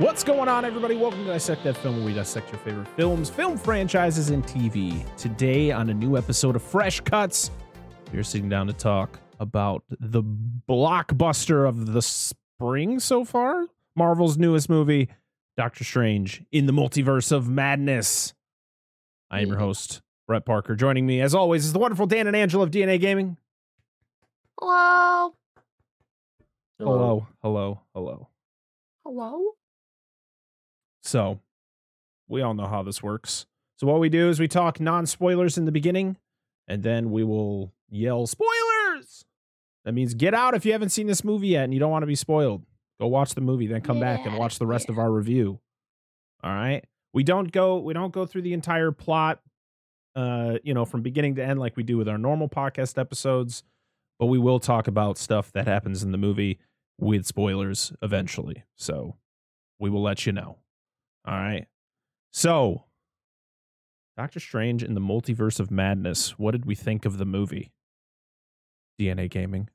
What's going on, everybody? Welcome to Dissect That Film, where we dissect your favorite films, film franchises, and TV. Today, on a new episode of Fresh Cuts, we're sitting down to talk about the blockbuster of the spring so far, Marvel's newest movie, Doctor Strange in the Multiverse of Madness. I am your host, Brett Parker. Joining me, as always, is the wonderful Dan and Angela of DNA Gaming. Hello. Hello. Hello. Hello. Hello. So, we all know how this works. So what we do is we talk non-spoilers in the beginning, and then we will yell, spoilers! That means get out if you haven't seen this movie yet and you don't want to be spoiled. Go watch the movie, then come back and watch the rest of our review. All right? We don't go through the entire plot, from beginning to end like we do with our normal podcast episodes, but we will talk about stuff that happens in the movie with spoilers eventually. So, we will let you know. All right. So, Doctor Strange in the Multiverse of Madness. What did we think of the movie? DNA Gaming.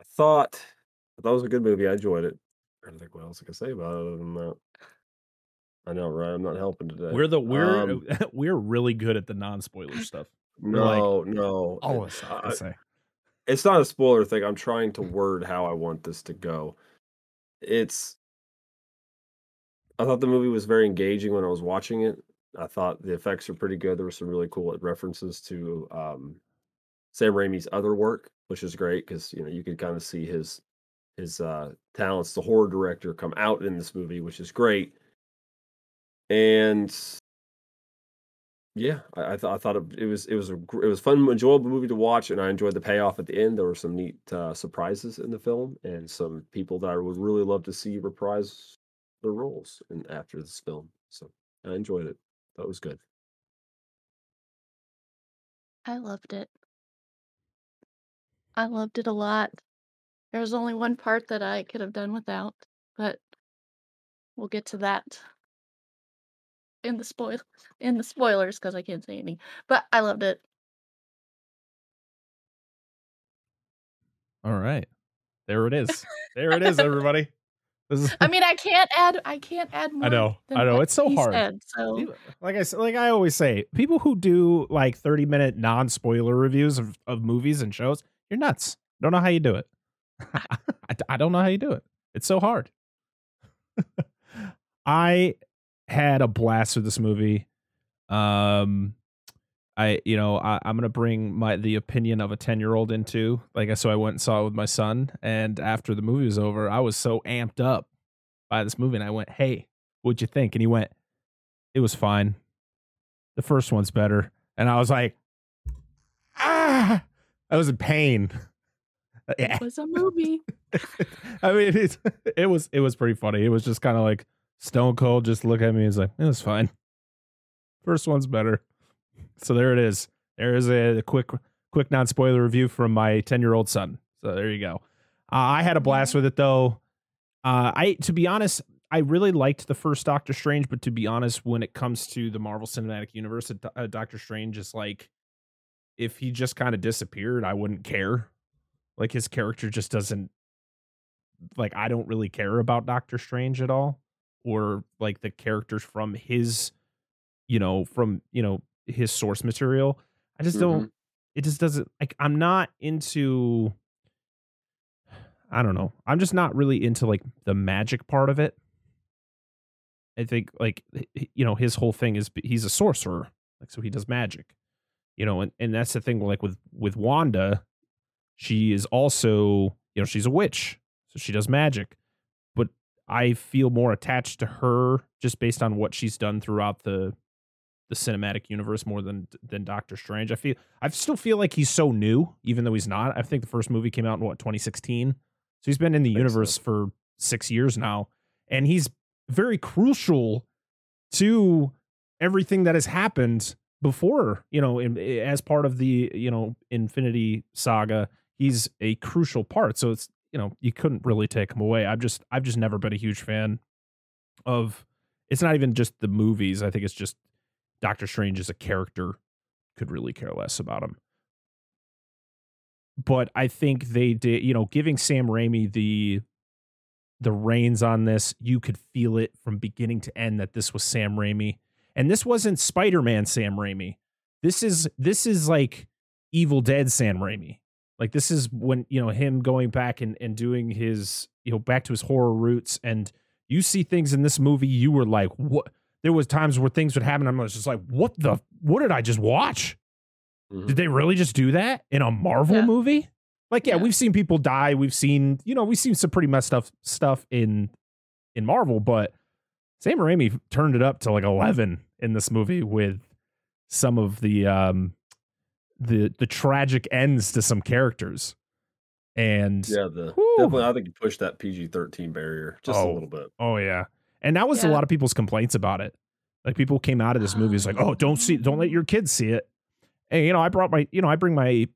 I thought it was a good movie. I enjoyed it. I don't think what else I can say about it other than that. I know, right? I'm not helping today. We're really good at the non-spoiler stuff. No. Always I can say. It's not a spoiler thing. I'm trying to word how I want this to go. I thought the movie was very engaging when I was watching it. I thought the effects are pretty good. There were some really cool references to Sam Raimi's other work, which is great because you can kind of see his talents, the horror director, come out in this movie, which is great. And yeah, I thought it was a fun, enjoyable movie to watch, and I enjoyed the payoff at the end. There were some neat surprises in the film, and some people that I would really love to see reprise the roles after this film. So I enjoyed it. That was good. I loved it. I loved it a lot. There was only one part that I could have done without, but we'll get to that in the spoilers because I can't say any. But I loved it. All right. There it is. There it is, everybody. I can't add more. I know. It's so hard. Like I always say, people who do like 30-minute non-spoiler reviews of movies and shows, you're nuts. Don't know how you do it. I don't know how you do it. It's so hard. I had a blast with this movie. I'm going to bring the opinion of a 10-year-old into, so I went and saw it with my son, and after the movie was over, I was so amped up by this movie, and I went, hey, what'd you think? And he went, it was fine. The first one's better. And I was like, ah! I was in pain. It was a movie. I mean, it was pretty funny. It was just kind of like Stone Cold just looked at me and was like, it was fine. First one's better. So there it is. There is a quick non-spoiler review from my 10-year-old son. So there you go. I had a blast with it, though. To be honest, I really liked the first Doctor Strange, but to be honest, when it comes to the Marvel Cinematic Universe, Doctor Strange is like, if he just kind of disappeared, I wouldn't care. Like, his character just doesn't... Like, I don't really care about Doctor Strange at all. Or, like, the characters from his... his source material. I just don't, it just doesn't, like, I'm not into, I don't know. I'm just not really into like the magic part of it. I think his whole thing is he's a sorcerer. Like, so he does magic, and that's the thing, like with Wanda, she is also, she's a witch. So she does magic, but I feel more attached to her just based on what she's done throughout the cinematic universe more than Doctor Strange. I still feel like he's so new, even though he's not. I think the first movie came out in 2016. So he's been in the universe for 6 years now, and he's very crucial to everything that has happened before, as part of the, Infinity saga. He's a crucial part. So it's, you couldn't really take him away. I've just never been a huge fan of, it's not even just the movies. I think it's just, Doctor Strange as a character, could really care less about him. But I think they did, giving Sam Raimi the the reins on this. You could feel it from beginning to end that this was Sam Raimi. And this wasn't Spider-Man Sam Raimi. This is like Evil Dead Sam Raimi. Like, this is when, you know, him going back and doing his, you know, back to his horror roots. And you see things in this movie, you were like, what? There was times where things would happen. I was just like, what did I just watch? Mm-hmm. Did they really just do that in a Marvel movie? Like, yeah, we've seen people die. We've seen, you know, some pretty messed up stuff in Marvel, but Sam Raimi turned it up to like 11 in this movie with some of the tragic ends to some characters. And definitely, I think you pushed that PG-13 barrier just a little bit. Oh yeah. And that was a lot of people's complaints about it. Like, people came out of this movie, it's like, oh, don't let your kids see it. And, you know, I bring my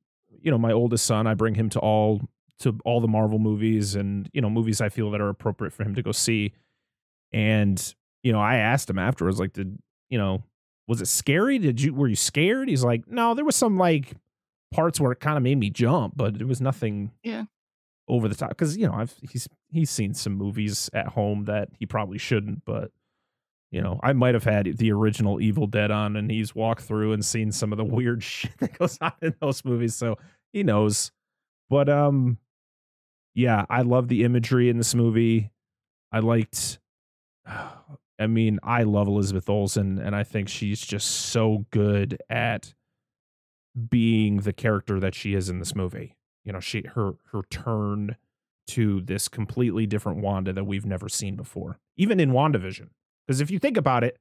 oldest son, I bring him to all the Marvel movies and, you know, movies I feel that are appropriate for him to go see. And, you know, I asked him afterwards, like, was it scary? Were you scared? He's like, no, there was some like parts where it kind of made me jump, but it was nothing over the top. 'Cause, you know, he's seen some movies at home that he probably shouldn't, but, you know, I might've had the original Evil Dead on and he's walked through and seen some of the weird shit that goes on in those movies. So he knows, but, I love the imagery in this movie. I love Elizabeth Olsen, and I think she's just so good at being the character that she is in this movie. You know, her turn to this completely different Wanda that we've never seen before, even in WandaVision. Because if you think about it,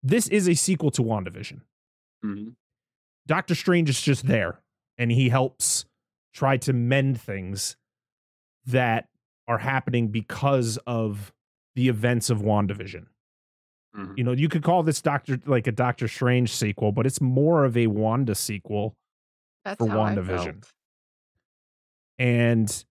this is a sequel to WandaVision. Mm-hmm. Doctor Strange is just there, and he helps try to mend things that are happening because of the events of WandaVision. Mm-hmm. You know, you could call this a Doctor Strange sequel, but it's more of a Wanda sequel for WandaVision. And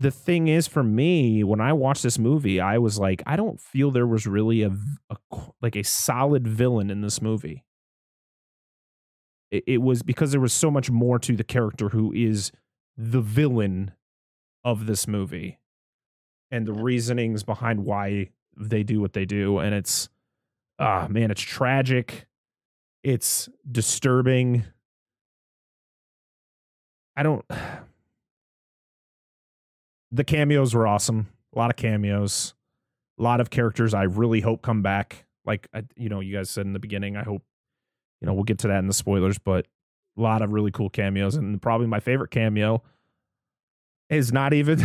the thing is, for me, when I watched this movie, I was like, I don't feel there was really a solid villain in this movie. It was because there was so much more to the character who is the villain of this movie, and the reasonings behind why they do what they do. And it's, it's tragic. It's disturbing. The cameos were awesome. A lot of cameos, a lot of characters I really hope come back. Like, you know, you guys said in the beginning, I hope, you know, we'll get to that in the spoilers, but a lot of really cool cameos. And probably my favorite cameo is not even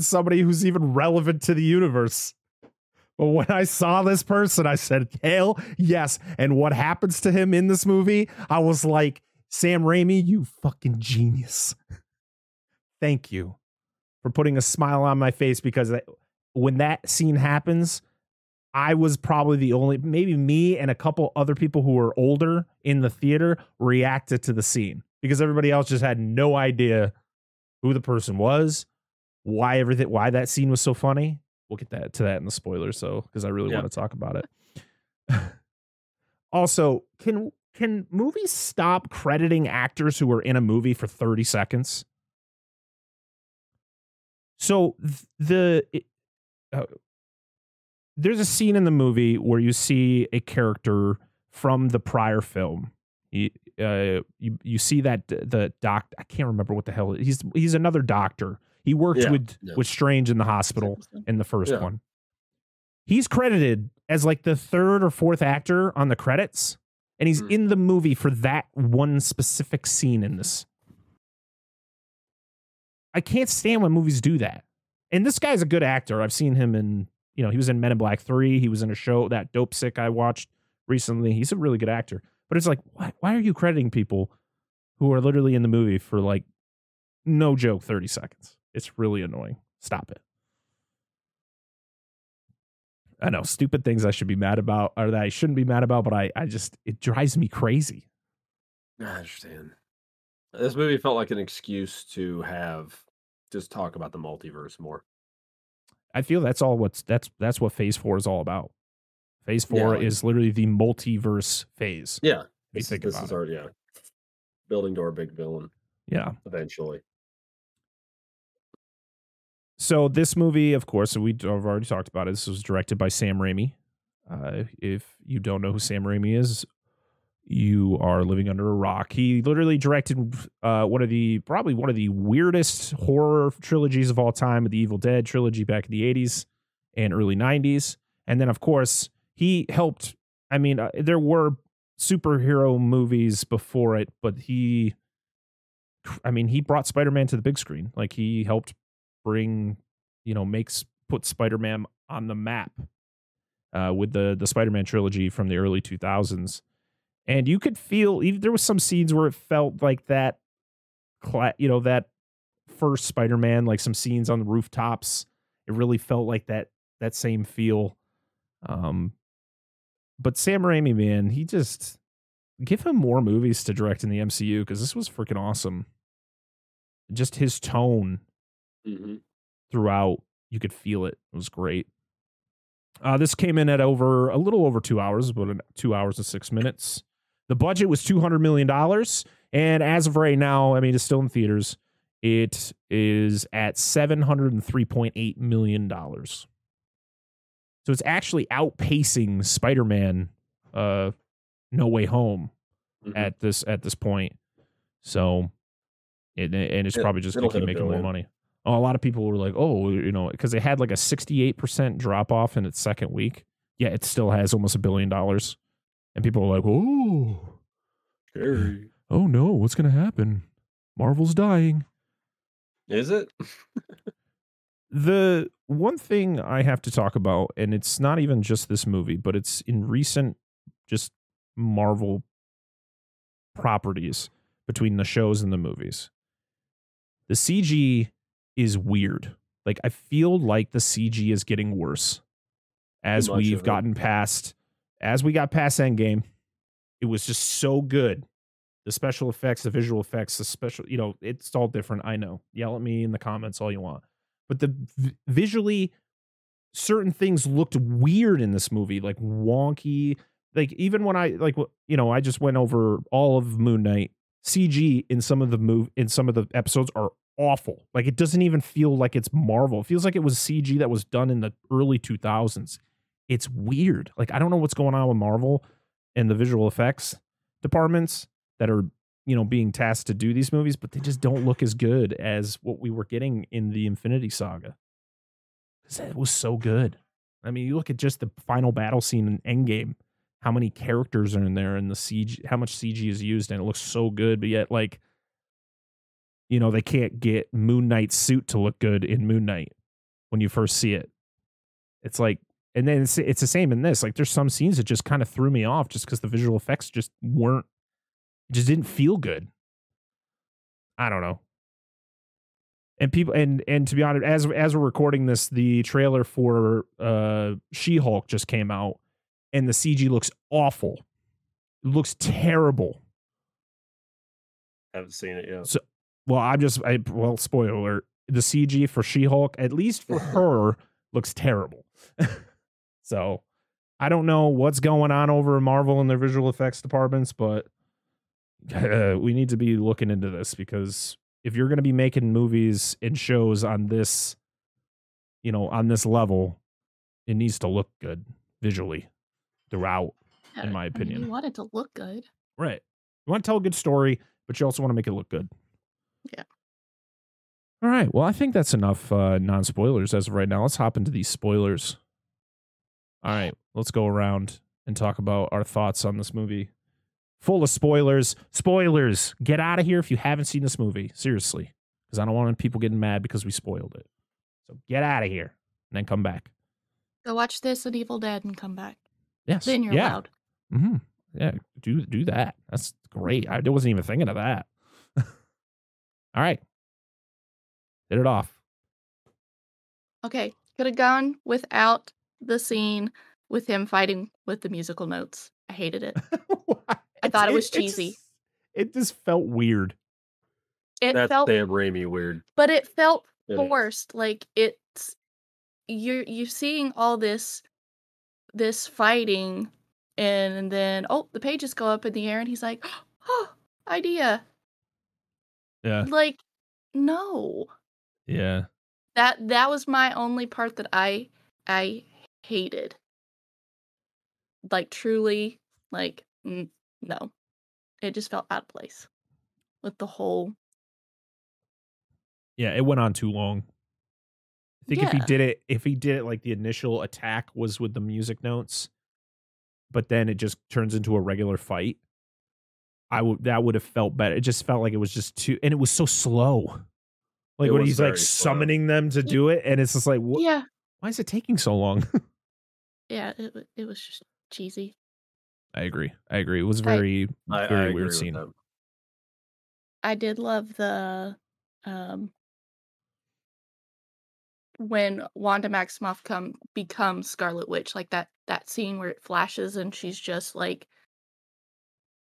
somebody who's even relevant to the universe. But when I saw this person, I said, hell yes. And what happens to him in this movie, I was like, Sam Raimi, you fucking genius. Thank you for putting a smile on my face, because when that scene happens, I was probably the only, maybe me and a couple other people who were older in the theater reacted to the scene, because everybody else just had no idea who the person was, why that scene was so funny. We'll get to that in the spoiler, so, because I really want to talk about it. Also, can movies stop crediting actors who are in a movie for 30 seconds? So there's a scene in the movie where you see a character from the prior film. You see that the doc, I can't remember what the hell it is. He's another doctor. He worked with Strange in the hospital in the first one. He's credited as like the third or fourth actor on the credits, and he's in the movie for that one specific scene in this. I can't stand when movies do that. And this guy's a good actor. I've seen him in, you know, he was in Men in Black 3. He was in a show, that Dope Sick I watched recently. He's a really good actor. But it's like, why are you crediting people who are literally in the movie for, like, no joke, 30 seconds? It's really annoying. Stop it. I know, stupid things I should be mad about, or that I shouldn't be mad about, but I just, it drives me crazy. I understand. This movie felt like an excuse to have just talk about the multiverse more. I feel that's what Phase 4 is all about. Phase 4 is literally the multiverse phase. Yeah. This is already building to our big villain. Yeah. Eventually. So this movie, of course, we've already talked about it. This was directed by Sam Raimi. If you don't know who Sam Raimi is, you are living under a rock. He literally directed one of the weirdest horror trilogies of all time, the Evil Dead trilogy back in the 80s and early 90s. And then, of course, he helped. I mean, there were superhero movies before it, but he brought Spider-Man to the big screen. Like, he helped put Spider-Man on the map with the Spider-Man trilogy from the early 2000s. And you could feel, even there was some scenes where it felt like that, that first Spider-Man, like some scenes on the rooftops. It really felt like that same feel. But Sam Raimi, man, he just, give him more movies to direct in the MCU, because this was freaking awesome. Just his tone throughout, you could feel it. It was great. This came in at a little over 2 hours, about 2 hours and 6 minutes. The budget was $200 million. And as of right now, I mean, it's still in theaters. It is at $703.8 million. So it's actually outpacing Spider-Man No Way Home at this point. So, and it's probably just going to keep making more money. A lot of people were like, because it had like a 68% drop off in its second week. Yeah, it still has almost $1 billion. And people were like, oh, scary. Oh, no, what's going to happen? Marvel's dying. Is it? The one thing I have to talk about, and it's not even just this movie, but it's in recent just Marvel properties between the shows and the movies. The CG is weird. Like, I feel like the CG is getting worse as we've gotten past. As we got past Endgame, it was just so good. The special effects, the visual effects, it's all different. I know. Yell at me in the comments all you want. But visually, certain things looked weird in this movie, like wonky. Like, even when I just went over all of Moon Knight, CG in some of the episodes are awful. Like, it doesn't even feel like it's Marvel. It feels like it was CG that was done in the early 2000s. It's weird. Like, I don't know what's going on with Marvel and the visual effects departments that are, being tasked to do these movies, but they just don't look as good as what we were getting in the Infinity saga. Because it was so good. I mean, you look at just the final battle scene in Endgame, how many characters are in there, and the CG, how much CG is used, and it looks so good, but yet, like, they can't get Moon Knight's suit to look good in Moon Knight when you first see it. It's like, and then it's the same in this. Like, there's some scenes that just kind of threw me off just because the visual effects just didn't feel good. I don't know. And people, and to be honest, as we're recording this, the trailer for She-Hulk just came out, and the CG looks awful. It looks terrible. Haven't seen it yet. So, well, spoiler alert. The CG for She-Hulk, at least for her, looks terrible. So, I don't know what's going on over at Marvel and their visual effects departments, but we need to be looking into this, because if you're going to be making movies and shows on this, on this level, it needs to look good visually throughout, in my opinion. I mean, you want it to look good. Right. You want to tell a good story, but you also want to make it look good. Yeah. All right. Well, I think that's enough non-spoilers as of right now. Let's hop into these spoilers. All right. Let's go around and talk about our thoughts on this movie. Full of spoilers. Spoilers. Get out of here if you haven't seen this movie. Seriously. Because I don't want people getting mad because we spoiled it. So get out of here and then come back. Go watch this and Evil Dead and come back. Yes. Then you're allowed. Mm-hmm. Yeah. Do that. That's great. I wasn't even thinking of that. All right. Hit it off. Okay. Could have gone without the scene with him fighting with the musical notes. I hated it. I thought it was cheesy. It just felt weird. That felt damn Raimi weird. But it felt forced. Like, it's you're seeing all this fighting, and then the pages go up in the air, and he's like, "Oh, idea." Yeah. Like, no. Yeah. That was my only part that I hated. Like, truly, like, no. It just felt out of place with the whole... Yeah, it went on too long. I think if he did it like the initial attack was with the music notes, but then it just turns into a regular fight, that would have felt better. It just felt like it was just too... And it was so slow. Like, when he's, like, summoning them to do it, and it's just like, why is it taking so long? Yeah, it was just cheesy. I agree. It was very weird scene. I did love the... when Wanda Maximoff becomes Scarlet Witch, like that scene where it flashes and she's just, like,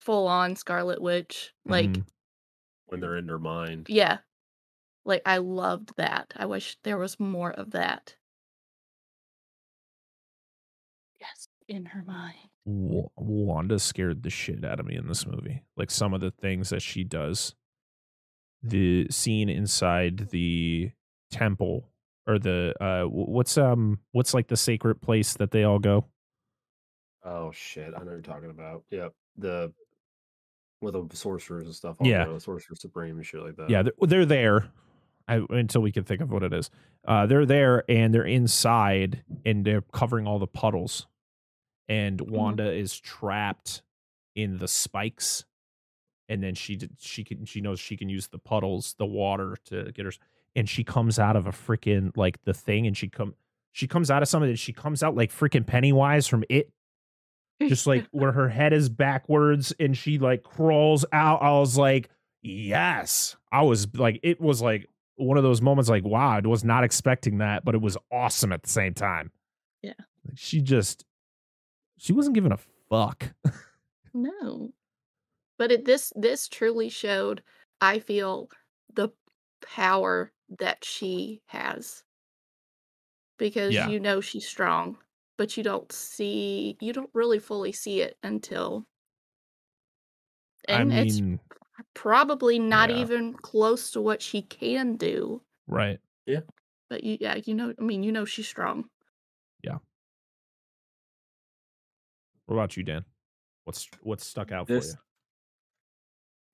full-on Scarlet Witch. Like, when they're in their mind. Yeah. Like, I loved that. I wish there was more of that. Yes, in her mind. Wanda scared the shit out of me in this movie. Like, some of the things that she does. The scene inside the temple, or the what's like the sacred place that they all go. Oh shit! I know what you're talking about. Yep, the with the sorcerers and stuff. Sorcerer Supreme and shit like that. Yeah, they're there. Until we can think of what it is. They're there and they're inside and they're covering all the puddles. And Wanda is trapped in the spikes. And then she knows she can use the puddles, the water to get her. And she comes out of a freaking, like, the thing. And she comes out of something. And she comes out like freaking Pennywise from It. Just like where her head is backwards and she, like, crawls out. I was like, yes. I was like, it was like one of those moments like, wow, I was not expecting that. But it was awesome at the same time. Yeah. She wasn't giving a fuck. No. But this truly showed, I feel, the power that she has. Because you know she's strong, but you don't really fully see it until... And I mean, it's probably not even close to what she can do. Right. Yeah. But you know she's strong. Yeah. What about you, Dan? What's stuck out for you?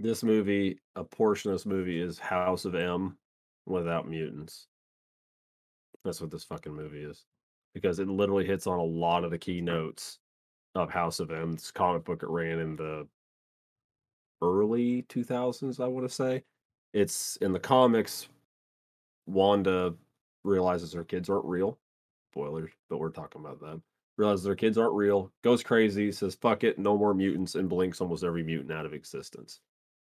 This movie, a portion of this movie is House of M without mutants. That's what this fucking movie is. Because it literally hits on a lot of the key notes of House of M. This comic book, it ran in the early 2000s, I want to say. It's in the comics, Wanda realizes her kids aren't real. Spoilers, but we're talking about them. Realizes their kids aren't real, goes crazy, says, fuck it, no more mutants, and blinks almost every mutant out of existence.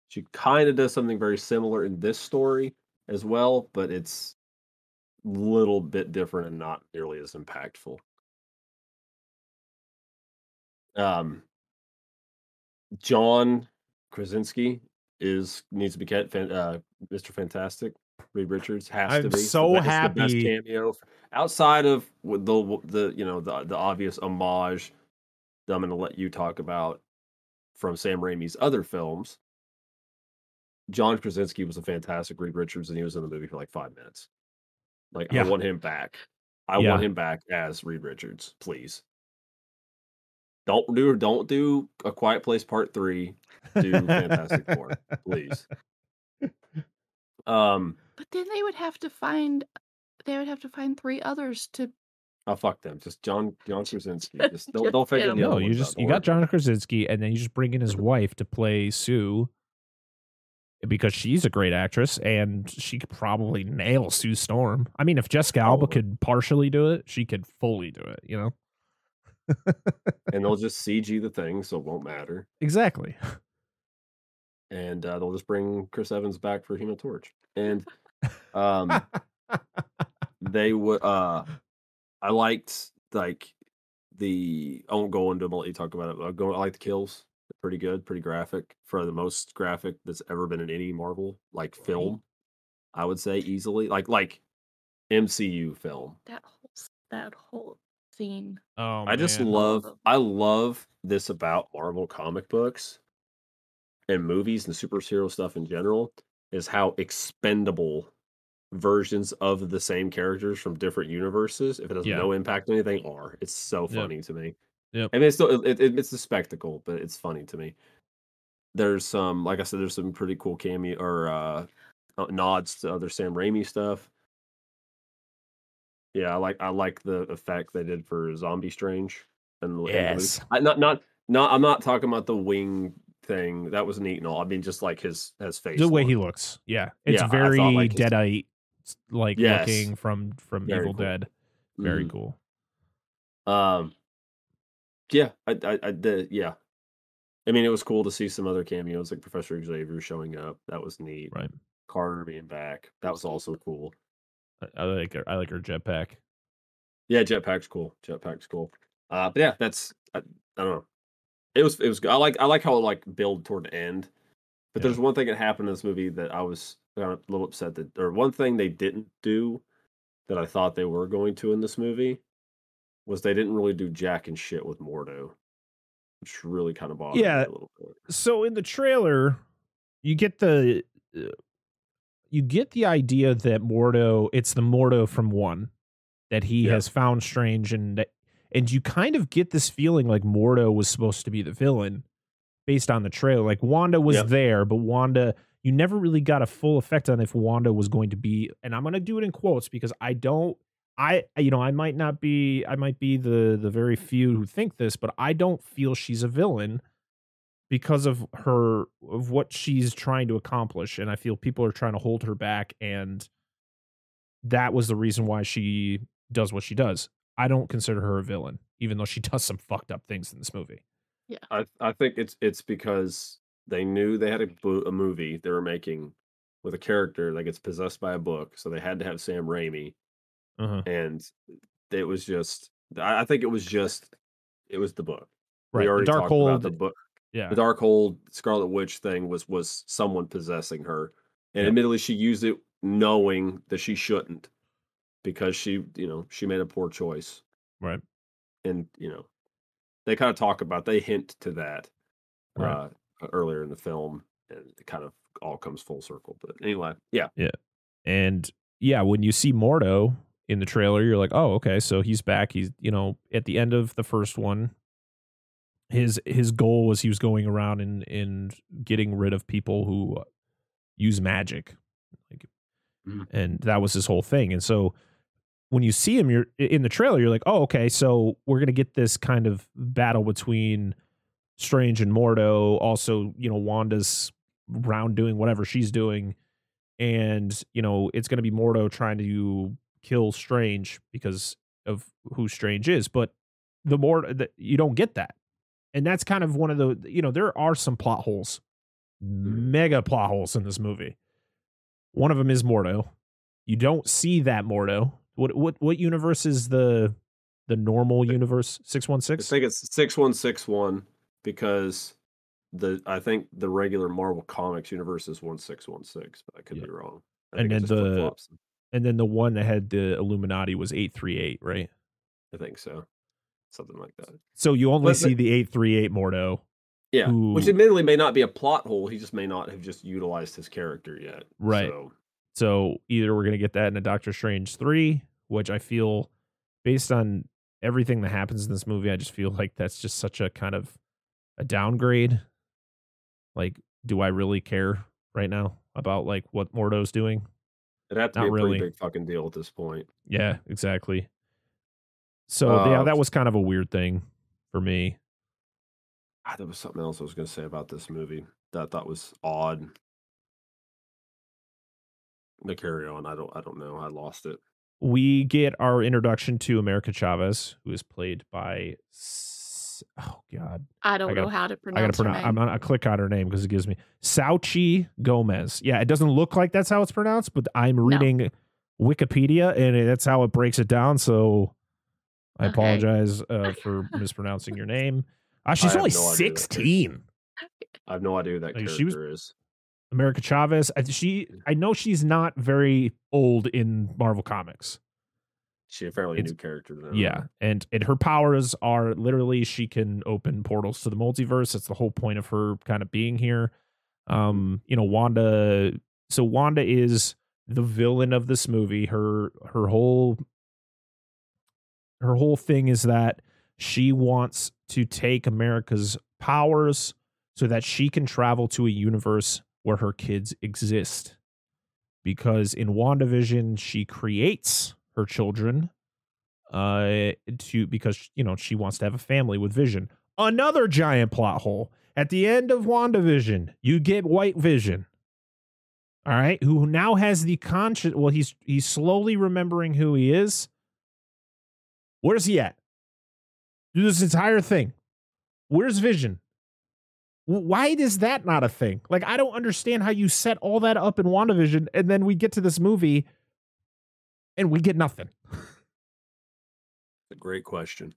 She kind of does something very similar in this story as well, but it's a little bit different and not nearly as impactful. John Krasinski needs to be Mr. Fantastic. Reed Richards has to be. I'm so happy. It's the best cameo outside of the obvious homage that I'm going to let you talk about from Sam Raimi's other films. John Krasinski was a fantastic Reed Richards, and he was in the movie for like 5 minutes. Like, I want him back. I want him back as Reed Richards, please. Don't do A Quiet Place Part 3. Do Fantastic Four, please. But then they would have to find three others to... Oh, fuck them. Just John Krasinski. Just don't figure them out. No, you got John Krasinski, and then you just bring in his wife to play Sue, because she's a great actress, and she could probably nail Sue Storm. I mean, if Jessica Alba could partially do it, she could fully do it, you know? And they'll just CG the thing, so it won't matter. Exactly. And they'll just bring Chris Evans back for Human Torch. And they would... I liked, like, the... I won't go into them. I'll let you talk about it. I like the kills. Pretty good. Pretty graphic. For the most graphic that's ever been in any Marvel, like, film, I would say, easily. Like MCU film. That whole scene. Oh, I just love... I love this about Marvel comic books and movies and superhero stuff in general, is how expendable versions of the same characters from different universes, if it has no impact on anything, or it's so funny to me. I mean, it's still it's a spectacle, but it's funny to me. There's some, like I said, there's some pretty cool cameo or nods to other Sam Raimi stuff. Yeah, I like the effect they did for Zombie Strange and the I'm not talking about the wing thing. That was neat and all. I mean, just like his face, the way he looks. Yeah, it's very Deadite like looking from Evil Dead. Very cool. I mean, it was cool to see some other cameos like Professor Xavier showing up. That was neat. Right. Carter being back. That was also cool. I like her jetpack. Yeah, jetpack's cool. But yeah, that's I don't know. It was. I like how it like build toward the end. But there's one thing that happened in this movie that I was kind of a little upset that, or one thing they didn't do that I thought they were going to in this movie was they didn't really do jack and shit with Mordo, which really kind of bothered me a little bit. So in the trailer, you get the. You get the idea that Mordo, it's the Mordo from 1 that he has found Strange, and you kind of get this feeling like Mordo was supposed to be the villain based on the trailer. Like Wanda was there, but Wanda, you never really got a full effect on if Wanda was going to be, and I'm going to do it in quotes because I might be the very few who think this, but I don't feel she's a villain. Because of what she's trying to accomplish. And I feel people are trying to hold her back. And that was the reason why she does what she does. I don't consider her a villain, even though she does some fucked up things in this movie. Yeah, I think it's because they knew they had a movie they were making with a character that gets possessed by a book. So they had to have Sam Raimi. Uh-huh. And it was just, I think it was the book. Right. We already talked about the book. Yeah, the Darkhold Scarlet Witch thing was someone possessing her, and admittedly she used it knowing that she shouldn't, because she made a poor choice, right? And they kind of hint to that earlier in the film, and it kind of all comes full circle. But anyway, when you see Mordo in the trailer, you're like, oh, okay, so he's back. He's at the end of the first one. His goal was he was going around and getting rid of people who use magic, and that was his whole thing. And so when you see him, you're in the trailer, you're like, oh, okay, so we're gonna get this kind of battle between Strange and Mordo. Also, Wanda's around doing whatever she's doing, and it's gonna be Mordo trying to kill Strange because of who Strange is. But the more that you don't get that. And that's kind of one of the, there are some plot holes, mega plot holes in this movie. One of them is Mordo. You don't see that Mordo. What universe is the normal universe? 616? I think it's 6161 because I think the regular Marvel Comics universe is 1616, but I could be wrong. And then the one that had the Illuminati was 838, right? I think so. Something like that. So you only see the 838 Mordo. Yeah. Which admittedly may not be a plot hole. He just may not have just utilized his character yet. Right. So either we're going to get that in a Doctor Strange 3, which I feel, based on everything that happens in this movie, I just feel like that's just such a kind of a downgrade. Like, do I really care right now about like what Mordo's doing? It'd have to be a pretty big fucking deal at this point. Yeah, exactly. So that was kind of a weird thing for me. There was something else I was going to say about this movie that I thought was odd. But carry on. I don't know. I lost it. We get our introduction to America Chavez, who is played by. Oh God, I don't know how to pronounce. I got to pronounce. I'm gonna click on her name because it gives me Sauchi Gomez. Yeah, it doesn't look like that's how it's pronounced, but I'm reading Wikipedia and that's how it breaks it down. So. I apologize for mispronouncing your name. She's only 16. I have no idea who that character is. America Chavez. I know she's not very old in Marvel Comics. She's a fairly new character, though. Yeah, and her powers are literally she can open portals to the multiverse. That's the whole point of her kind of being here. Wanda. So Wanda is the villain of this movie. Her whole thing is that she wants to take America's powers so that she can travel to a universe where her kids exist. Because in WandaVision, she creates her children because, you know, she wants to have a family with Vision. Another giant plot hole. At the end of WandaVision, you get White Vision. All right, who now has the conscience. Well, he's slowly remembering who he is. Where's he at? Do this entire thing. Where's Vision? Why is that not a thing? Like, I don't understand how you set all that up in WandaVision, and then we get to this movie, and we get nothing. A great question.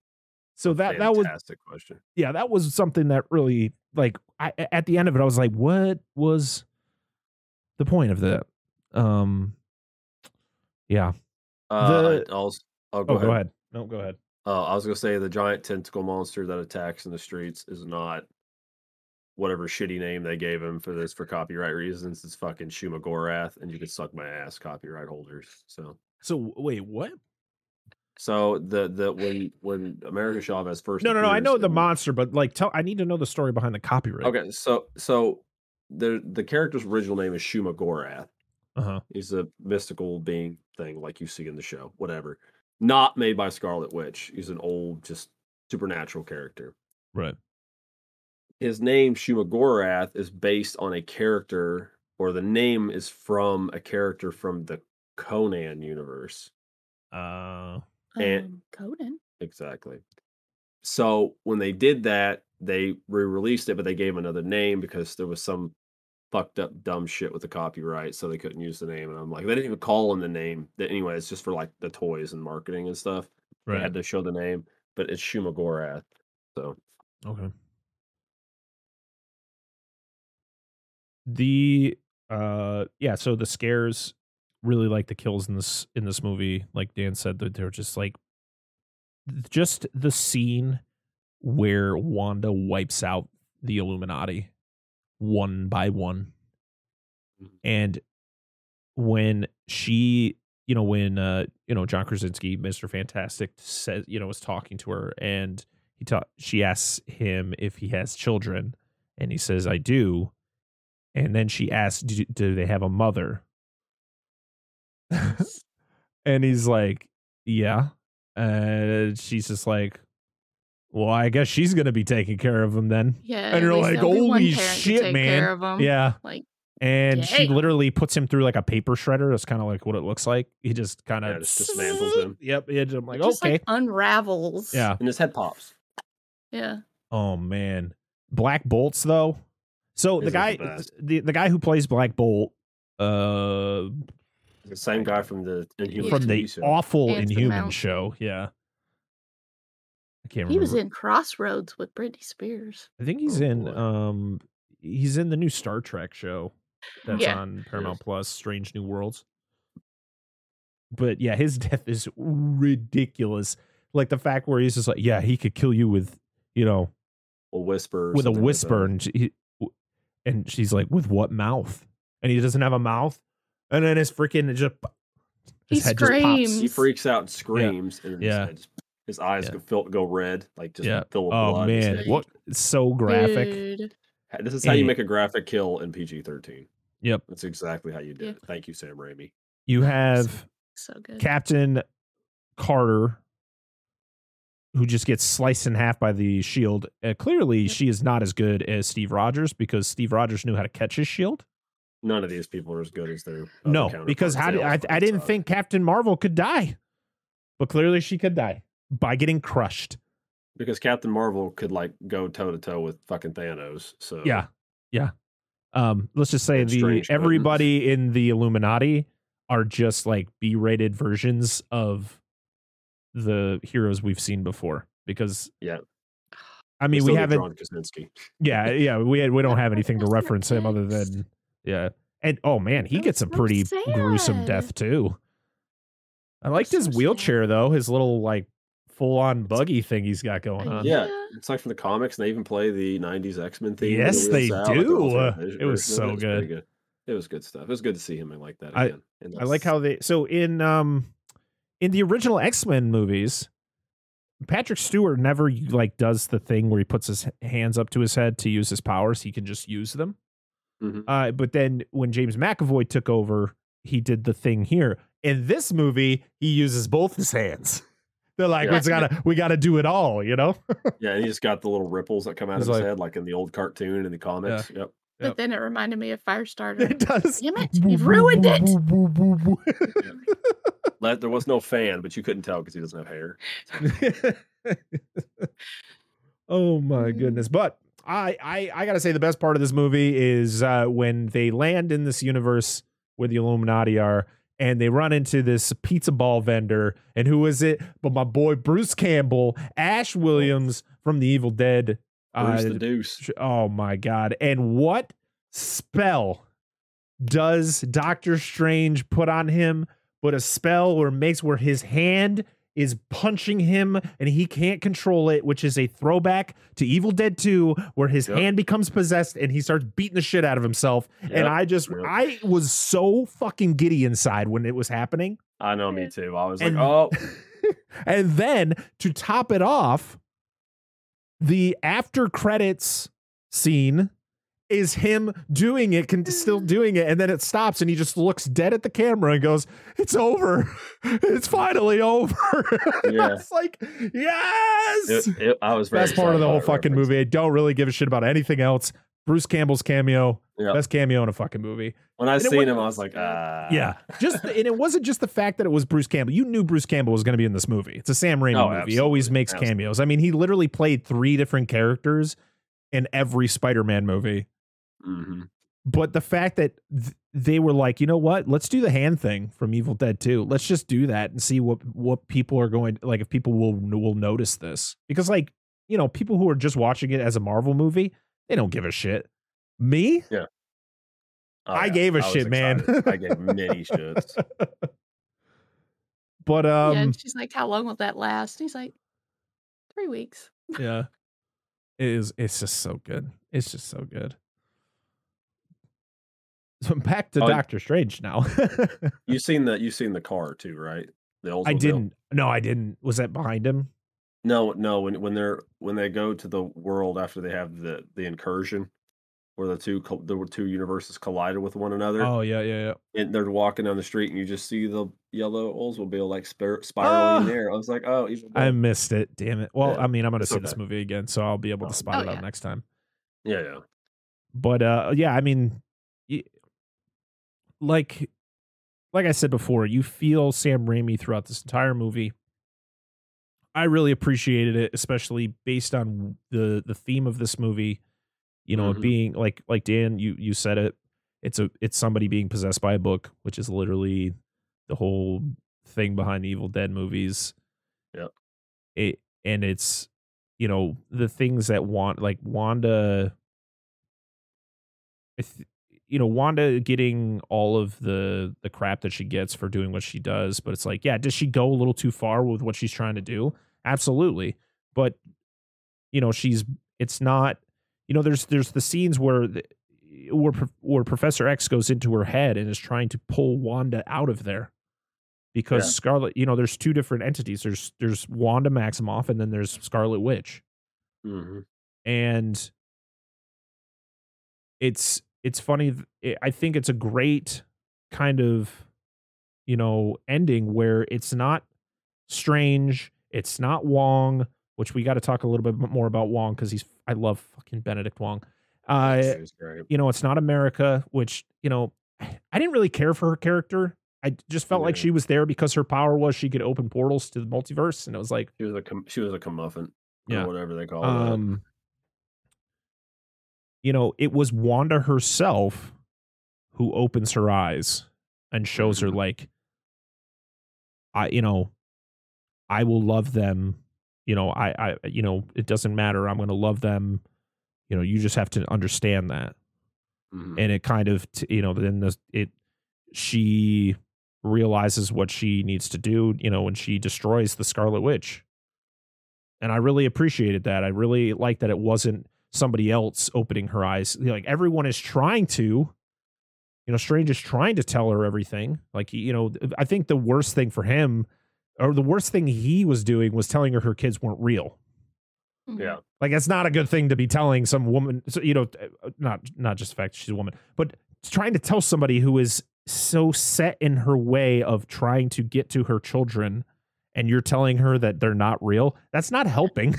So that was a fantastic question. Yeah, that was something that really, like, at the end of it, I was like, what was the point of that? Yeah. Go ahead. No, go ahead. I was going to say the giant tentacle monster that attacks in the streets is not whatever shitty name they gave him for this for copyright reasons. It's fucking Shuma-Gorath, and you could suck my ass, copyright holders. So wait, what? So when America Chavez first no, I know the monster, but like I need to know the story behind the copyright. Okay, so the character's original name is Shuma-Gorath. Uh-huh. He's a mystical being thing like you see in the show, whatever. Not made by Scarlet Witch. He's an old, just supernatural character. Right. His name, Shuma-Gorath, is based on a character, or the name is from a character from the Conan universe. And Conan. Exactly. So when they did that, they re-released it, but they gave him another name because there was some fucked up dumb shit with the copyright, so they couldn't use the name. And I'm like, they didn't even call him the name. Anyway, it's just for like the toys and marketing and stuff. Right. They had to show the name, but it's Shuma-Gorath. So okay. So the scares, really like the kills in this movie. Like Dan said, they're just like, just the scene where Wanda wipes out the Illuminati one by one. And when she, you know, when John Krasinski, Mr. Fantastic, says, you know, is talking to her, and she asks him if he has children, and he says, I do. And then she asks, do they have a mother? And he's like, yeah. And she's just like, well, I guess she's going to be taking care of him then. Yeah. And you're like, holy shit, man. Yeah. Like, and yeah, she literally puts him through like a paper shredder. That's kind of like what it looks like. He just kind of dismantles him. Yep. I'm like, just okay. Like unravels. Yeah. And his head pops. Yeah. Oh, man. Black Bolt's, though. So the guy who plays Black Bolt, the same guy from the Inhuman awful Inhuman show, yeah. I can't remember. He was in Crossroads with Britney Spears. I think he's he's in the new Star Trek show that's on Paramount Plus, Strange New Worlds. But yeah, his death is ridiculous. Like the fact where he's just like, yeah, he could kill you with, you know, a whisper, like, and and she's like, with what mouth? And he doesn't have a mouth. And then his head just pops. He freaks out and screams. Yeah. And then his eyes go red, like just fill with blood. Oh, man. What? It's so graphic. Dude. This is how you make a graphic kill in PG-13. Yep. That's exactly how you did it. Thank you, Sam Raimi. You have so good. Captain Carter, who just gets sliced in half by the shield. Clearly, she is not as good as Steve Rogers, because Steve Rogers knew how to catch his shield. None of these people are as good as their counterparts. Because I didn't think Captain Marvel could die, but clearly she could die by getting crushed. Because Captain Marvel could like go toe to toe with fucking Thanos. So yeah. Let's just say everybody in the Illuminati are just like B-rated versions of the heroes we've seen before, because I mean, we haven't John Krasinski. We don't have anything to reference him other than and oh man, he gets a pretty gruesome death too. I liked his wheelchair though, his little like full-on buggy thing he's got going on. Yeah, it's like from the comics, and they even play the 90s X-Men theme. Yes, they do. It was so good. It was good stuff. It was good to see him. I like that again. I like how they in the original X-Men movies, Patrick Stewart never does the thing where he puts his hands up to his head to use his powers. He can just use them. Mm-hmm. But then when James McAvoy took over, he did the thing here. In this movie, he uses both his hands. They're like, we gotta do it all, you know? Yeah, he just got the little ripples that come out of his head, like in the old cartoon and the comics. Yeah. Yep. But then it reminded me of Firestarter. It does. Damn it, you ruined it. Yeah. There was no fan, but you couldn't tell because he doesn't have hair. Oh my goodness! But I gotta say, the best part of this movie is when they land in this universe where the Illuminati are, and they run into this pizza ball vendor, and who is it? But my boy Bruce Campbell, Ash Williams from the Evil Dead. Bruce the Deuce. Oh my God. And what spell does Doctor Strange put on him? But a spell where his hand is punching him and he can't control it, which is a throwback to Evil Dead 2, where his hand becomes possessed and he starts beating the shit out of himself. Yep. And I was so fucking giddy inside when it was happening. I know, me too. I was like, oh. And then to top it off, the after credits scene is him doing it, still doing it, and then it stops and he just looks dead at the camera and goes, "It's over. It's finally over." Yeah. I was like, yes! I was very best part of the whole fucking movie. I don't really give a shit about anything else. Bruce Campbell's cameo, best cameo in a fucking movie. When I seen him, I was like, ah. Yeah. And it wasn't just the fact that it was Bruce Campbell. You knew Bruce Campbell was going to be in this movie. It's a Sam Raimi movie. He always makes cameos. I mean, he literally played 3 different characters in every Spider-Man movie. Mm-hmm. But the fact that they were like, you know what? Let's do the hand thing from Evil Dead 2. Let's just do that and see what people are going to, like, if people will notice this. Because, like, you know, people who are just watching it as a Marvel movie, they don't give a shit. Me? Yeah. I gave a shit, man. I gave many shits. But and she's like, "How long will that last?" And he's like, 3 weeks. Yeah. It's just so good. It's just so good. So I'm back to Doctor Strange now. you've seen the car too, right? The Oldsmobile. I didn't. No, I didn't. Was that behind him? No. When they go to the world after they have the incursion, where the two universes collided with one another. Oh yeah. And they're walking down the street, and you just see the yellow Oldsmobile like spiraling there. I was like, oh, I missed it. Damn it. Well, yeah. I mean, I'm gonna see this movie again, so I'll be able to spot it out next time. Yeah. But I mean, like I said before, you feel Sam Raimi throughout this entire movie. I really appreciated it, especially based on the theme of this movie. You know, mm-hmm. It being like Dan, you said it. It's somebody being possessed by a book, which is literally the whole thing behind the Evil Dead movies. Yeah. It's, you know, the things that Wanda. You know, Wanda getting all of the crap that she gets for doing what she does, but it's like, yeah, does she go a little too far with what she's trying to do? Absolutely. But, you know, it's not, you know, there's the scenes where Professor X goes into her head and is trying to pull Wanda out of there because Scarlet, you know, there's 2 different entities. There's Wanda Maximoff and then there's Scarlet Witch. Mm-hmm. And it's funny. I think it's a great kind of, you know, ending where it's not Strange. It's not Wong, which we got to talk a little bit more about Wong because I love fucking Benedict Wong. You know, it's not America, which, you know, I didn't really care for her character. I just felt like she was there because her power was she could open portals to the multiverse. And it was like, she was a comeuppant or whatever they call it. You know, it was Wanda herself who opens her eyes and shows her like, I will love them. You know, I it doesn't matter. I'm going to love them. You know, you just have to understand that. Mm-hmm. And it kind of, you know, then she realizes what she needs to do, you know, when she destroys the Scarlet Witch. And I really appreciated that. I really liked that it wasn't somebody else opening her eyes. Like everyone is trying to, You know, Strange is trying to tell her everything. Like, you know, I think the worst thing for him, or the worst thing he was doing, was telling her her kids weren't real. Yeah. Like, it's not a good thing to be telling some woman, you know, not just the fact she's a woman, but trying to tell somebody who is so set in her way of trying to get to her children, and you're telling her that they're not real. That's not helping.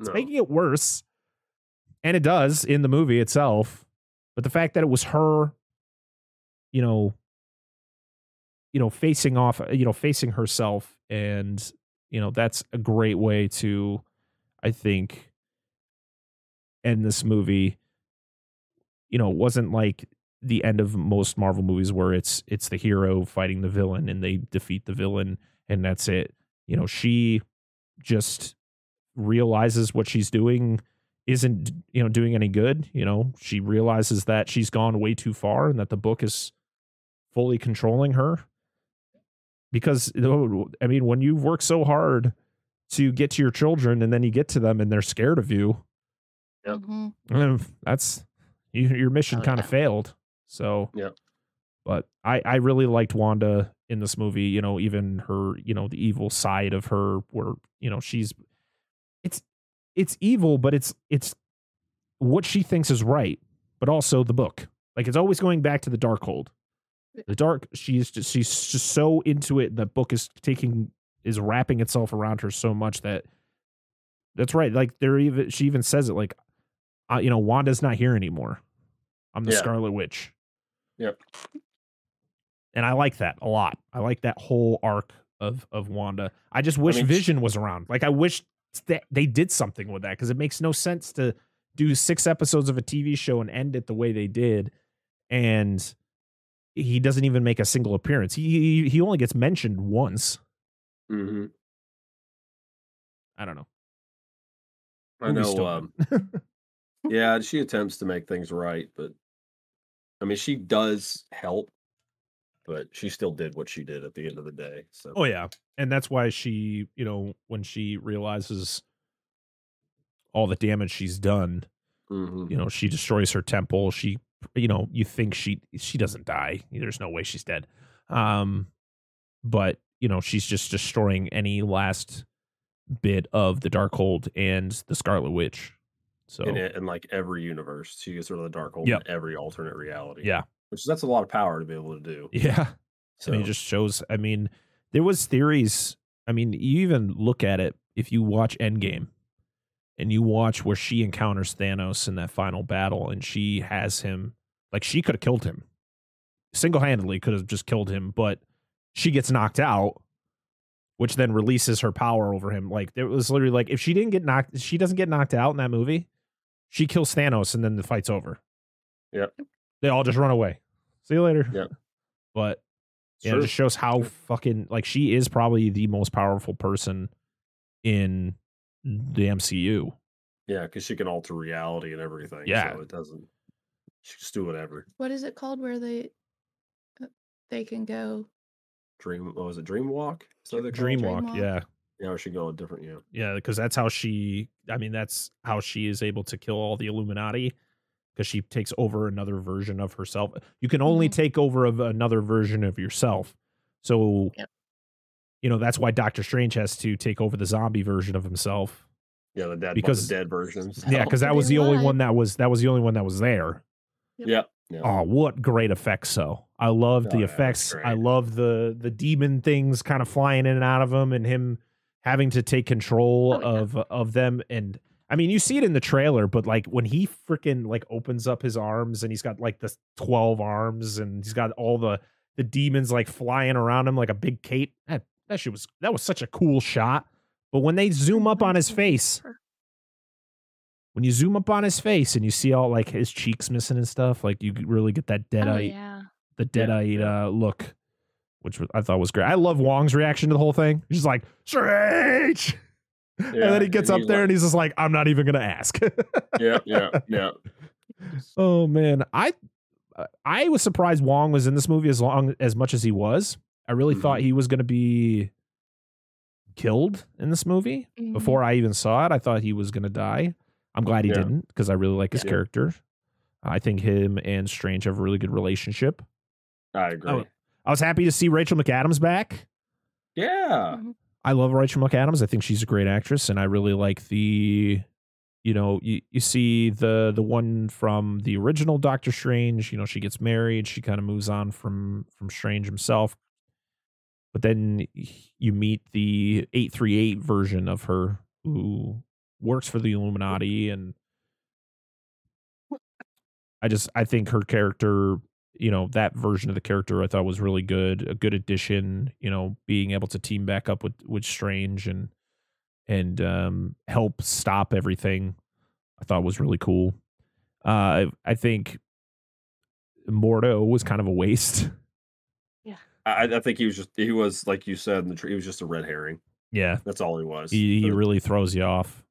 It's making it worse. And it does in the movie itself. But the fact that it was her, you know, facing off, you know, facing herself. And, you know, that's a great way to, I think, end this movie. You know, it wasn't like the end of most Marvel movies where it's the hero fighting the villain and they defeat the villain and that's it. You know, she just realizes what she's doing isn't, you know, doing any good. You know, she realizes that she's gone way too far and that the book is fully controlling her. Because, I mean, when you've worked so hard to get to your children and then you get to them and they're scared of you, that's your mission kind of failed. So, but I really liked Wanda in this movie, you know, even her, you know, the evil side of her where, you know, it's evil, but it's what she thinks is right, but also the book. Like, it's always going back to the Darkhold. The dark, she's just so into it. The book is wrapping itself around her so much that's right. Like, she even says it, like, you know, Wanda's not here anymore. I'm the Scarlet Witch. Yep. And I like that a lot. I like that whole arc of Wanda. I just wish Vision was around. Like, I wish that they did something with that, because it makes no sense to do 6 episodes of a TV show and end it the way they did. And he doesn't even make a single appearance. He only gets mentioned once. Mm-hmm. I don't know. I know. Yeah, she attempts to make things right, but I mean, she does help, but she still did what she did at the end of the day. So, oh yeah, and that's why she, you know, when she realizes all the damage she's done, you know, she destroys her temple. She, you know, you think she doesn't die. There's no way she's dead. But you know, she's just destroying any last bit of the Darkhold and the Scarlet Witch. So in like every universe, she gets rid of the Darkhold in every alternate reality. Yeah, that's a lot of power to be able to do. Yeah, so I mean, it just shows. I mean, there was theories. I mean, you even look at it if you watch Endgame, and you watch where she encounters Thanos in that final battle, and she has him. Like, she could have killed him, single-handedly could have just killed him, but she gets knocked out, which then releases her power over him. Like, there was literally like, if she doesn't get knocked out in that movie, she kills Thanos and then the fight's over. Yeah. They all just run away. See you later. Yeah. But yeah, it just shows how fucking, like, she is probably the most powerful person in the MCU. Yeah, because she can alter reality and everything. Yeah. So she can just do whatever. What is it called where they can go? Dream walk? So the dream walk. Yeah. Yeah, or she go a different, yeah, because that's how she is able to kill all the Illuminati, because she takes over another version of herself. You can only take over of another version of yourself. So, you know, that's why Doctor Strange has to take over the zombie version of himself. Yeah, the dead version. Yeah, because that was the only one that was there. Yep. Yeah. Oh, what great effects! So I loved the effects. I love the demon things kind of flying in and out of him, and him having to take control of them. And I mean, you see it in the trailer, but like when he freaking like opens up his arms and he's got like the 12 arms and he's got all the demons like flying around him like a big cape. That was such a cool shot. But when they zoom up on his face. When you zoom up on his face and you see all like his cheeks missing and stuff, like you really get that dead-eyed look, which I thought was great. I love Wong's reaction to the whole thing. He's just like, Strange! Yeah, and then he gets up there and he's just like, I'm not even going to ask. Yeah. Oh, man. I was surprised Wong was in this movie as much as he was. I really thought he was going to be killed in this movie. Before I even saw it, I thought he was going to die. I'm glad he didn't, because I really like his character. I think him and Strange have a really good relationship. I agree. I was happy to see Rachel McAdams back. Yeah. I love Rachel McAdams. I think she's a great actress, and I really like the, you know, you see the one from the original Doctor Strange, you know, she gets married, she kind of moves on from Strange himself. But then you meet the 838 version of her who works for the Illuminati, and I think her character, you know, that version of the character I thought was really good, a good addition, you know, being able to team back up with Strange and help stop everything, I thought was really cool. I think Mordo was kind of a waste. Yeah. I think he was like you said in the tree, he was just a red herring. Yeah. That's all he was. He really throws you off.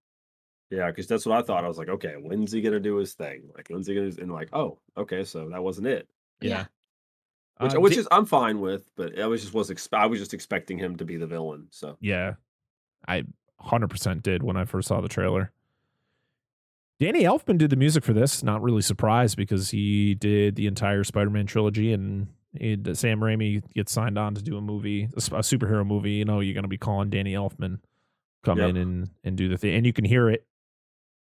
Yeah, because that's what I thought. I was like, okay, when's he gonna do his thing? Like, when's he gonna do, and like, oh, okay, so that wasn't it. Yeah. Which is I'm fine with, but I was just expecting him to be the villain. So yeah. I 100% did when I first saw the trailer. Danny Elfman did the music for this. Not really surprised because he did the entire Spider-Man trilogy, and Sam Raimi gets signed on to do a movie, a superhero movie. You know, you're going to be calling Danny Elfman come in and do the thing. And you can hear it.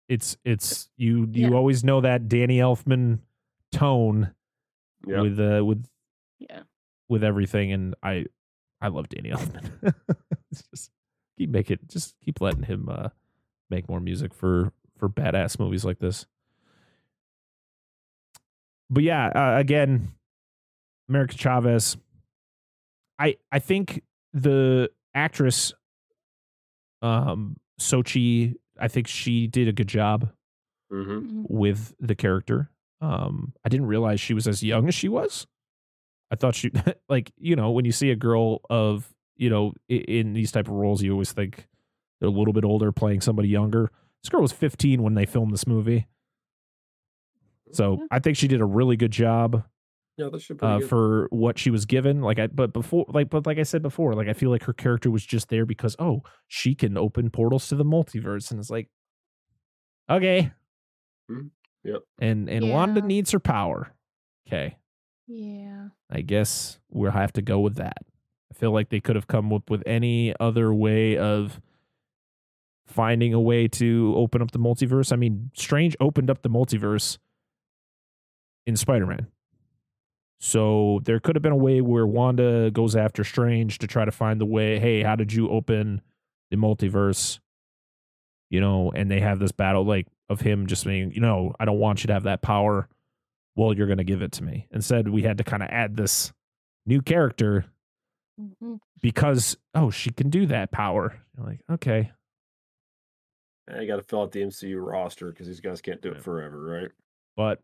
It's you always know that Danny Elfman tone with everything. And I love Danny Elfman. It's just. Keep letting him make more music for badass movies like this. But yeah, again, America Chavez. I think the actress, Sochi, I think she did a good job with the character. I didn't realize she was as young as she was. I thought she like, you know, when you see a girl of, you know, in these type of roles, you always think they're a little bit older playing somebody younger. This girl was 15 when they filmed this movie. So I think she did a really good job for what she was given. Like I said before, I feel like her character was just there because, oh, she can open portals to the multiverse. And it's like, okay. Mm-hmm. Yep. And Wanda needs her power. Okay. Yeah. I guess we'll have to go with that. I feel like they could have come up with any other way of finding a way to open up the multiverse. I mean, Strange opened up the multiverse in Spider-Man. So there could have been a way where Wanda goes after Strange to try to find the way, hey, how did you open the multiverse? You know, and they have this battle like of him just saying, you know, I don't want you to have that power. Well, you're going to give it to me. Instead, we had to kind of add this new character because she can do that power. You're like, okay, I gotta fill out the MCU roster because these guys can't do it forever, right? But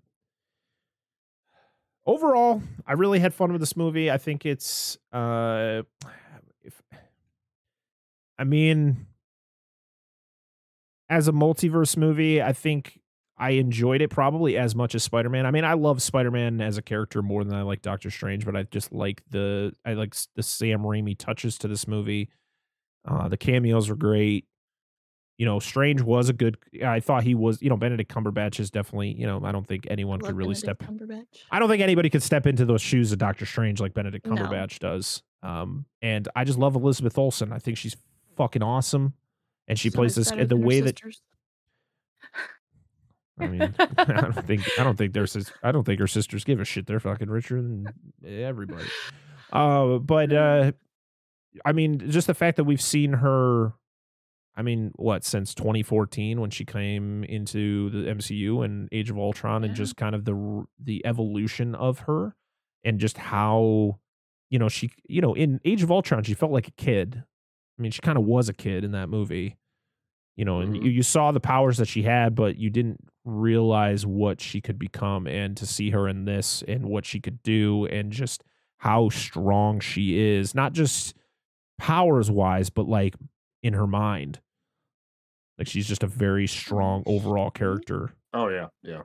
overall, I really had fun with this movie. I think it's as a multiverse movie, I think I enjoyed it probably as much as Spider-Man. I mean, I love Spider-Man as a character more than I like Doctor Strange, but I just like the Sam Raimi touches to this movie. The cameos were great. You know, Strange was a good. I thought he was. You know, Benedict Cumberbatch is definitely. You know, I don't think anyone could really I don't think anybody could step into those shoes of Doctor Strange like Benedict Cumberbatch does. And I just love Elizabeth Olsen. I think she's fucking awesome, and she plays this the way that. I mean, I don't think her sisters give a shit. They're fucking richer than everybody. But I mean, just the fact that we've seen her, I mean, what, since 2014 when she came into the MCU and Age of Ultron, and just kind of the evolution of her, and just how, you know, she, you know, in Age of Ultron, she felt like a kid. I mean, she kind of was a kid in that movie. You know, and you saw the powers that she had, but you didn't realize what she could become. And to see her in this and what she could do and just how strong she is, not just powers wise, but like in her mind. Like, she's just a very strong overall character. Oh, yeah. Yeah.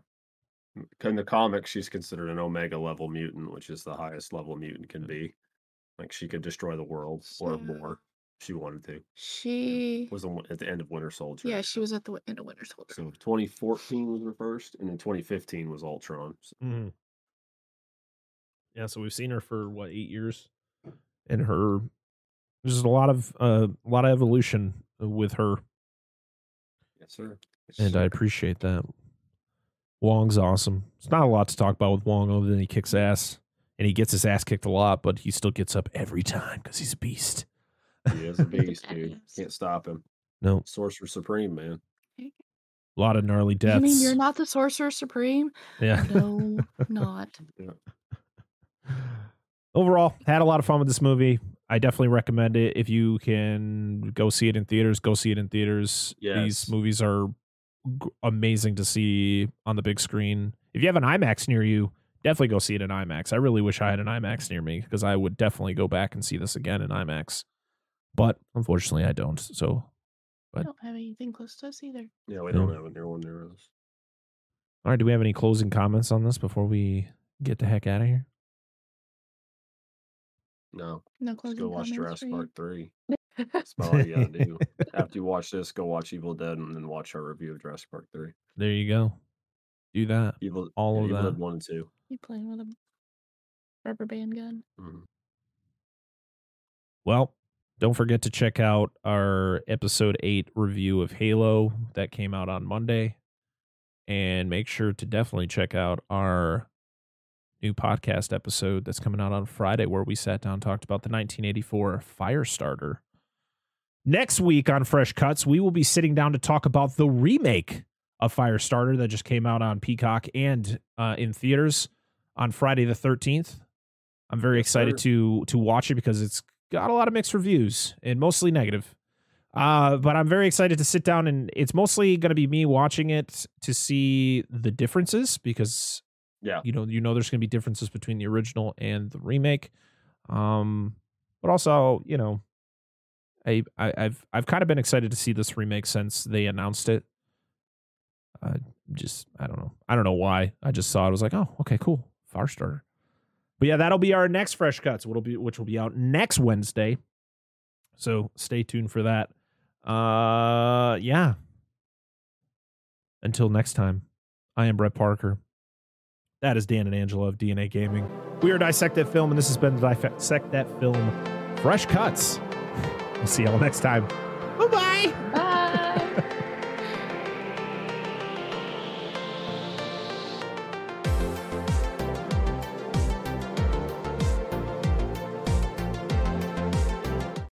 In the comics, she's considered an Omega level mutant, which is the highest level a mutant can be. Like, she could destroy the world or more. she wanted to. She was at the end of Winter Soldier. Yeah, she was at the end of Winter Soldier. So 2014 was her first, and then 2015 was Ultron. So. Mm. Yeah, so we've seen her for what, 8 years, and her there's a lot of evolution with her. Yes, sir. And I appreciate that. Wong's awesome. It's not a lot to talk about with Wong other than he kicks ass, and he gets his ass kicked a lot, but he still gets up every time because he's a beast. He is a beast, dude. Can't stop him. No. Sorcerer Supreme, man. A lot of gnarly deaths. You mean you're not the Sorcerer Supreme? Yeah. No, not. Yeah. Overall, had a lot of fun with this movie. I definitely recommend it. If you can go see it in theaters, go see it in theaters. Yes. These movies are amazing to see on the big screen. If you have an IMAX near you, definitely go see it in IMAX. I really wish I had an IMAX near me because I would definitely go back and see this again in IMAX. But unfortunately, I don't. So, but. We don't have anything close to us either. Yeah, we don't have a near one near us. All right. Do we have any closing comments on this before we get the heck out of here? No. No closing comments. Go watch Jurassic Park 3. That's about all you got to do. After you watch this, go watch Evil Dead and then watch our review of Jurassic Park 3. There you go. Do that. Evil Dead 1 and 2. You playing with a rubber band gun? Mm-hmm. Well. Don't forget to check out our episode 8 review of Halo that came out on Monday. And make sure to definitely check out our new podcast episode that's coming out on Friday where we sat down and talked about the 1984 Firestarter. Next week on Fresh Cuts, we will be sitting down to talk about the remake of Firestarter that just came out on Peacock and in theaters on Friday the 13th. I'm very excited to watch it because it's got a lot of mixed reviews and mostly negative. But I'm very excited to sit down, and it's mostly going to be me watching it to see the differences because, you know, there's going to be differences between the original and the remake. But also, you know, I've kind of been excited to see this remake since they announced it. I don't know. I don't know why. I just saw it. I was like, oh, okay, cool. Firestarter. But yeah, that'll be our next Fresh Cuts, which will be out next Wednesday. So stay tuned for that. Yeah. Until next time, I am Brett Parker. That is Dan and Angela of DNA Gaming. We are Dissect That Film, and this has been the Dissect That Film Fresh Cuts. We'll see y'all next time. Bye-bye. Bye.